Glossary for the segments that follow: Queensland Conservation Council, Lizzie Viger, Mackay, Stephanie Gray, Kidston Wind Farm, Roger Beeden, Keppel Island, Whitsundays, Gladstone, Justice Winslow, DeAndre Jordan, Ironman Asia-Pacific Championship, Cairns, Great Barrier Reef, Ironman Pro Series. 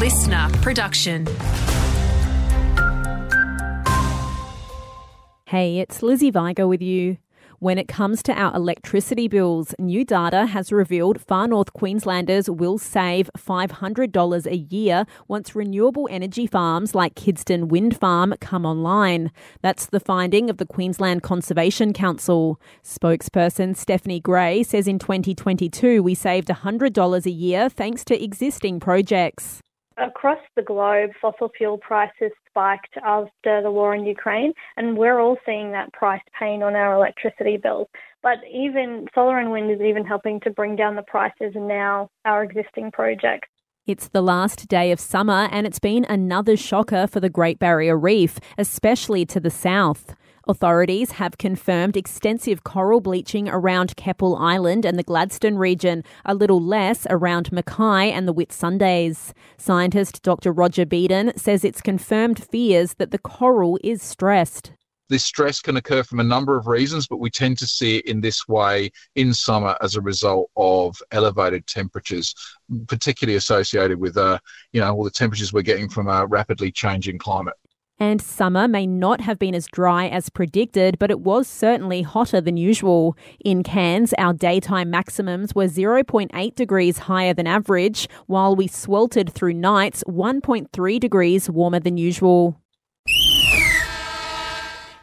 listener production. Hey, it's Lizzie Viger with you. When it comes to our electricity bills, new data has revealed Far North Queenslanders will save $500 a year once renewable energy farms like Kidston Wind Farm come online. That's the finding of the Queensland Conservation Council. Spokesperson Stephanie Gray says in 2022 we saved $100 a year thanks to existing projects. Across the globe, fossil fuel prices spiked after the war in Ukraine, and we're all seeing that price pain on our electricity bills. But even solar and wind is even helping to bring down the prices now, our existing projects. It's the last day of summer and it's been another shocker for the Great Barrier Reef, especially to the south. Authorities have confirmed extensive coral bleaching around Keppel Island and the Gladstone region, a little less around Mackay and the Whitsundays. Scientist Dr. Roger Beeden says it's confirmed fears that the coral is stressed. This stress can occur from a number of reasons, but we tend to see it in this way in summer as a result of elevated temperatures, particularly associated with all the temperatures we're getting from a rapidly changing climate. And summer may not have been as dry as predicted, but it was certainly hotter than usual. In Cairns, our daytime maximums were 0.8 degrees higher than average, while we sweltered through nights 1.3 degrees warmer than usual.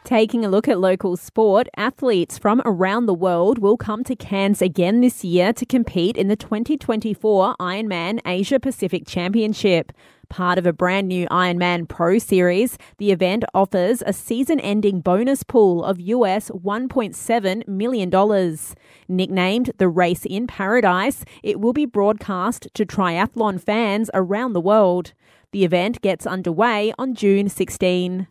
Taking a look at local sport, athletes from around the world will come to Cairns again this year to compete in the 2024 Ironman Asia-Pacific Championship. Part of a brand new Ironman Pro Series, the event offers a season-ending bonus pool of US $1.7 million. Nicknamed the Race in Paradise, it will be broadcast to triathlon fans around the world. The event gets underway on June 16.